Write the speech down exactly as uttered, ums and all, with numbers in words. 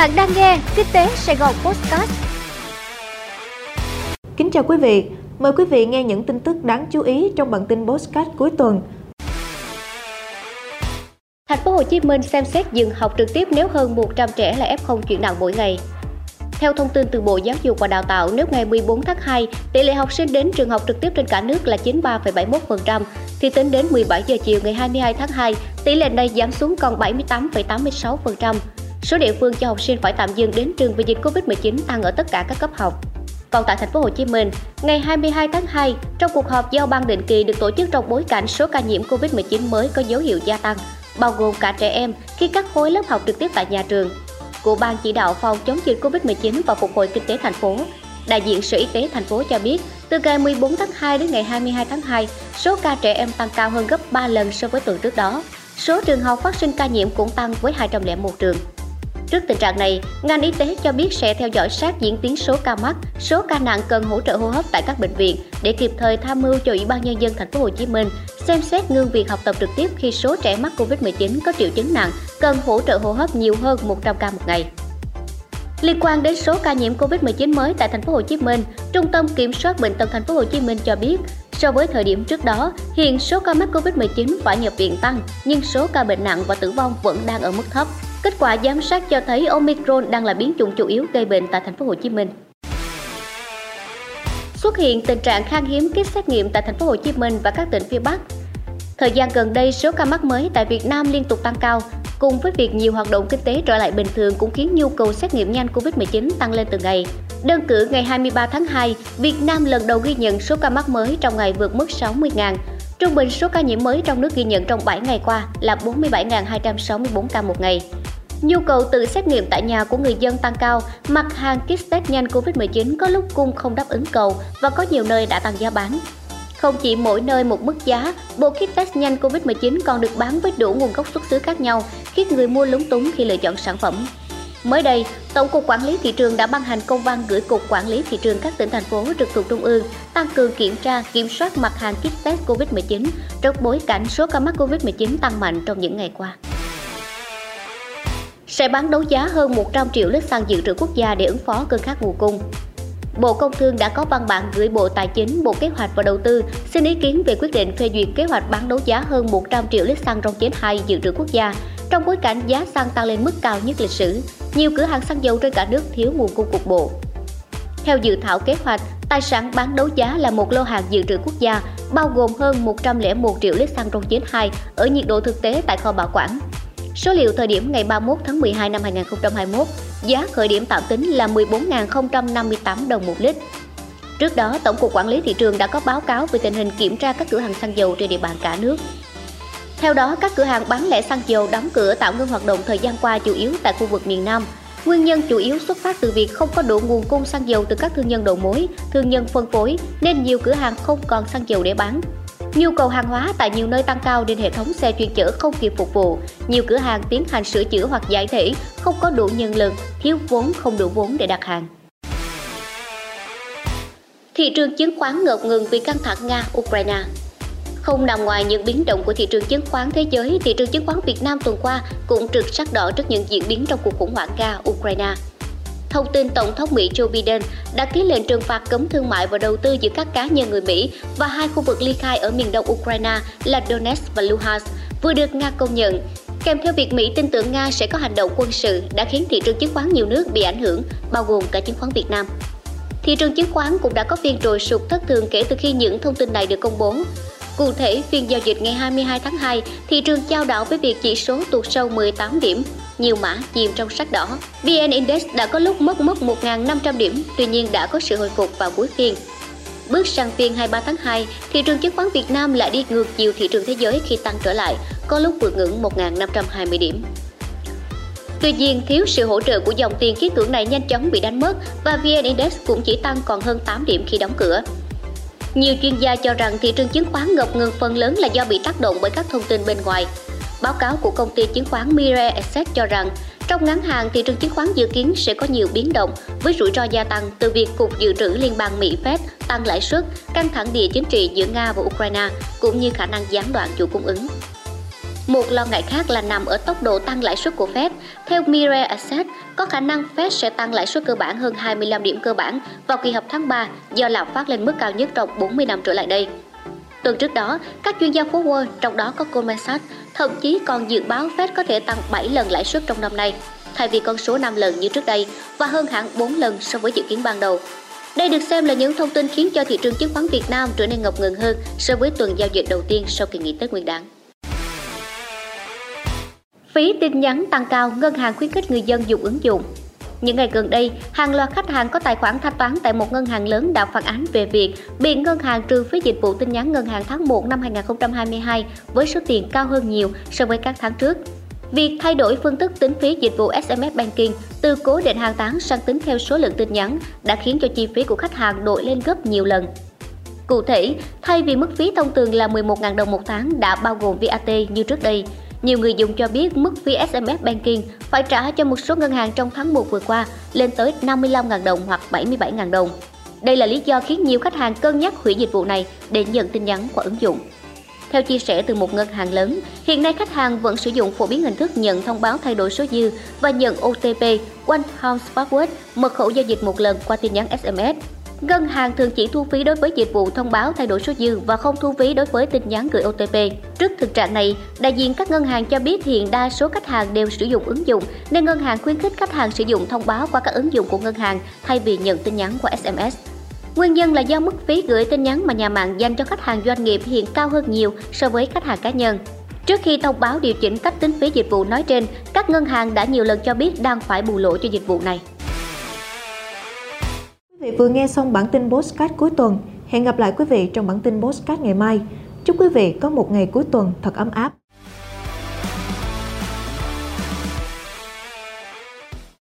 Bạn đang nghe Kinh tế Sài Gòn Podcast. Kính chào quý vị, mời quý vị nghe những tin tức đáng chú ý trong bản tin podcast cuối tuần. Thành phố Hồ Chí Minh xem xét dừng học trực tiếp nếu hơn một trăm trẻ là ép không chuyển nặng mỗi ngày. Theo thông tin từ Bộ Giáo dục và Đào tạo, nếu ngày mười bốn tháng hai, tỷ lệ học sinh đến trường học trực tiếp trên cả nước là chín mươi ba phẩy bảy mươi mốt phần trăm, thì tính đến mười bảy giờ chiều ngày hai mươi hai tháng hai, tỷ lệ này giảm xuống còn bảy mươi tám phẩy tám mươi sáu phần trăm. Số địa phương cho học sinh phải tạm dừng đến trường vì dịch Covid mười chín tăng ở tất cả các cấp học. Còn tại thành phố Hồ Chí Minh, ngày hai mươi hai tháng hai, trong cuộc họp giao ban định kỳ được tổ chức trong bối cảnh số ca nhiễm Covid mười chín mới có dấu hiệu gia tăng, bao gồm cả trẻ em khi các khối lớp học trực tiếp tại nhà trường. Của Ban Chỉ đạo phòng chống dịch Covid mười chín và phục hồi kinh tế thành phố, đại diện Sở Y tế thành phố cho biết, từ ngày mười bốn tháng hai đến ngày hai mươi hai tháng hai, số ca trẻ em tăng cao hơn gấp ba lần so với tuần trước đó. Số trường học phát sinh ca nhiễm cũng tăng với hai trăm lẻ một trường. Trước tình trạng này, ngành y tế cho biết sẽ theo dõi sát diễn tiến số ca mắc, số ca nặng cần hỗ trợ hô hấp tại các bệnh viện để kịp thời tham mưu cho Ủy ban Nhân dân thành phố Hồ Chí Minh xem xét ngưng việc học tập trực tiếp khi số trẻ mắc Covid mười chín có triệu chứng nặng cần hỗ trợ hô hấp nhiều hơn một trăm ca một ngày. Liên quan đến số ca nhiễm Covid mười chín mới tại thành phố Hồ Chí Minh, Trung tâm Kiểm soát bệnh tật thành phố Hồ Chí Minh cho biết, so với thời điểm trước đó, hiện số ca mắc Covid mười chín phải nhập viện tăng, nhưng số ca bệnh nặng và tử vong vẫn đang ở mức thấp. Kết quả giám sát cho thấy Omicron đang là biến chủng chủ yếu gây bệnh tại thành phố Hồ Chí Minh. Xuất hiện tình trạng khan hiếm kit xét nghiệm tại thành phố Hồ Chí Minh và các tỉnh phía Bắc. Thời gian gần đây, số ca mắc mới tại Việt Nam liên tục tăng cao, cùng với việc nhiều hoạt động kinh tế trở lại bình thường cũng khiến nhu cầu xét nghiệm nhanh Covid mười chín tăng lên từng ngày. Đơn cử ngày hai mươi ba tháng hai, Việt Nam lần đầu ghi nhận số ca mắc mới trong ngày vượt mức sáu mươi nghìn. Trung bình số ca nhiễm mới trong nước ghi nhận trong bảy ngày qua là bốn mươi bảy nghìn hai trăm sáu mươi bốn ca một ngày. Nhu cầu tự xét nghiệm tại nhà của người dân tăng cao, mặt hàng kit test nhanh Covid mười chín có lúc cung không đáp ứng cầu và có nhiều nơi đã tăng giá bán. Không chỉ mỗi nơi một mức giá, bộ kit test nhanh Covid mười chín còn được bán với đủ nguồn gốc xuất xứ khác nhau, khiến người mua lúng túng khi lựa chọn sản phẩm. Mới đây, Tổng cục Quản lý thị trường đã ban hành công văn gửi Cục Quản lý thị trường các tỉnh thành phố trực thuộc Trung ương tăng cường kiểm tra, kiểm soát mặt hàng kit test Covid mười chín trước bối cảnh số ca mắc Covid mười chín tăng mạnh trong những ngày qua. Sẽ bán đấu giá hơn một trăm triệu lít xăng dự trữ quốc gia để ứng phó cơn khát nguồn cung. Bộ Công Thương đã có văn bản gửi Bộ Tài chính, Bộ Kế hoạch và Đầu tư xin ý kiến về quyết định phê duyệt kế hoạch bán đấu giá hơn một trăm triệu lít xăng RON chín mươi hai dự trữ quốc gia trong bối cảnh giá xăng tăng lên mức cao nhất lịch sử. Nhiều cửa hàng xăng dầu trên cả nước thiếu nguồn cung cục bộ. Theo dự thảo kế hoạch, tài sản bán đấu giá là một lô hàng dự trữ quốc gia bao gồm hơn một trăm lẻ một triệu lít xăng RON chín mươi hai ở nhiệt độ thực tế tại kho bảo quản. Số liệu thời điểm ngày ba mươi mốt tháng mười hai năm hai nghìn không trăm hai mươi mốt, giá khởi điểm tạm tính là mười bốn nghìn không trăm năm mươi tám đồng một lít. Trước đó, Tổng cục Quản lý thị trường đã có báo cáo về tình hình kiểm tra các cửa hàng xăng dầu trên địa bàn cả nước. Theo đó, các cửa hàng bán lẻ xăng dầu đóng cửa tạm ngưng hoạt động thời gian qua chủ yếu tại khu vực miền Nam. Nguyên nhân chủ yếu xuất phát từ việc không có đủ nguồn cung xăng dầu từ các thương nhân đầu mối, thương nhân phân phối nên nhiều cửa hàng không còn xăng dầu để bán. Nhu cầu hàng hóa tại nhiều nơi tăng cao nên hệ thống xe chuyên chở không kịp phục vụ. Nhiều cửa hàng tiến hành sửa chữa hoặc giải thể, không có đủ nhân lực, thiếu vốn, không đủ vốn để đặt hàng. Thị trường chứng khoán ngập ngừng vì căng thẳng Nga-Ukraine. Không nằm ngoài những biến động của thị trường chứng khoán thế giới, thị trường chứng khoán Việt Nam tuần qua cũng trực sắc đỏ trước những diễn biến trong cuộc khủng hoảng Nga-Ukraine. Thông tin Tổng thống Mỹ Joe Biden đã ký lệnh trừng phạt cấm thương mại và đầu tư giữa các cá nhân người Mỹ và hai khu vực ly khai ở miền đông Ukraine là Donetsk và Luhansk vừa được Nga công nhận. Kèm theo việc Mỹ tin tưởng Nga sẽ có hành động quân sự đã khiến thị trường chứng khoán nhiều nước bị ảnh hưởng, bao gồm cả chứng khoán Việt Nam. Thị trường chứng khoán cũng đã có phiên trồi sụt thất thường kể từ khi những thông tin này được công bố. Cụ thể, phiên giao dịch ngày hai mươi hai tháng hai, thị trường chao đảo với việc chỉ số tụt sâu mười tám điểm, nhiều mã chìm trong sắc đỏ. vê en Index đã có lúc mất mốc một nghìn năm trăm điểm, tuy nhiên đã có sự hồi phục vào cuối phiên. Bước sang phiên hai mươi ba tháng hai, thị trường chứng khoán Việt Nam lại đi ngược chiều thị trường thế giới khi tăng trở lại, có lúc vượt ngưỡng một nghìn năm trăm hai mươi điểm. Tuy nhiên, thiếu sự hỗ trợ của dòng tiền ký thưởng này nhanh chóng bị đánh mất và vê en Index cũng chỉ tăng còn hơn tám điểm khi đóng cửa. Nhiều chuyên gia cho rằng thị trường chứng khoán ngập ngừng phần lớn là do bị tác động bởi các thông tin bên ngoài. Báo cáo của công ty chứng khoán Mirae Asset cho rằng, trong ngắn hạn thị trường chứng khoán dự kiến sẽ có nhiều biến động với rủi ro gia tăng từ việc Cục Dự trữ Liên bang Mỹ Fed tăng lãi suất, căng thẳng địa chính trị giữa Nga và Ukraine cũng như khả năng gián đoạn chuỗi cung ứng. Một lo ngại khác là nằm ở tốc độ tăng lãi suất của Fed. Theo Mirae Asset, có khả năng Fed sẽ tăng lãi suất cơ bản hơn hai mươi lăm điểm cơ bản vào kỳ họp tháng ba do lạm phát lên mức cao nhất trong bốn mươi năm trở lại đây. Tuần trước đó, các chuyên gia phố Wall, trong đó có Goldman Sachs, thậm chí còn dự báo Fed có thể tăng bảy lần lãi suất trong năm nay, thay vì con số năm lần như trước đây và hơn hẳn bốn lần so với dự kiến ban đầu. Đây được xem là những thông tin khiến cho thị trường chứng khoán Việt Nam trở nên ngập ngừng hơn so với tuần giao dịch đầu tiên sau kỳ nghỉ Tết Nguyên đán. Phí tin nhắn tăng cao, ngân hàng khuyến khích người dân dùng ứng dụng. Những ngày gần đây, hàng loạt khách hàng có tài khoản thanh toán tại một ngân hàng lớn đã phản ánh về việc bị ngân hàng trừ phí dịch vụ tin nhắn ngân hàng tháng một năm hai nghìn không trăm hai mươi hai với số tiền cao hơn nhiều so với các tháng trước. Việc thay đổi phương thức tính phí dịch vụ ét em ét Banking từ cố định hàng tháng sang tính theo số lượng tin nhắn đã khiến cho chi phí của khách hàng đội lên gấp nhiều lần. Cụ thể, thay vì mức phí thông thường là mười một nghìn đồng một tháng đã bao gồm vê a tê như trước đây, nhiều người dùng cho biết mức phí ét em ét Banking phải trả cho một số ngân hàng trong tháng một vừa qua lên tới năm mươi lăm nghìn đồng hoặc bảy mươi bảy nghìn đồng. Đây là lý do khiến nhiều khách hàng cân nhắc hủy dịch vụ này để nhận tin nhắn qua ứng dụng. Theo chia sẻ từ một ngân hàng lớn, hiện nay khách hàng vẫn sử dụng phổ biến hình thức nhận thông báo thay đổi số dư và nhận ô tê pê One House Password, mật khẩu giao dịch một lần qua tin nhắn ét em ét. Ngân hàng thường chỉ thu phí đối với dịch vụ thông báo thay đổi số dư và không thu phí đối với tin nhắn gửi ô tê pê. Trước thực trạng này, đại diện các ngân hàng cho biết hiện đa số khách hàng đều sử dụng ứng dụng, nên ngân hàng khuyến khích khách hàng sử dụng thông báo qua các ứng dụng của ngân hàng thay vì nhận tin nhắn qua ét em ét. Nguyên nhân là do mức phí gửi tin nhắn mà nhà mạng dành cho khách hàng doanh nghiệp hiện cao hơn nhiều so với khách hàng cá nhân. Trước khi thông báo điều chỉnh cách tính phí dịch vụ nói trên, các ngân hàng đã nhiều lần cho biết đang phải bù lỗ cho dịch vụ này. Quý vị vừa nghe xong bản tin podcast cuối tuần. Hẹn gặp lại quý vị trong bản tin podcast ngày mai. Chúc quý vị có một ngày cuối tuần thật ấm áp.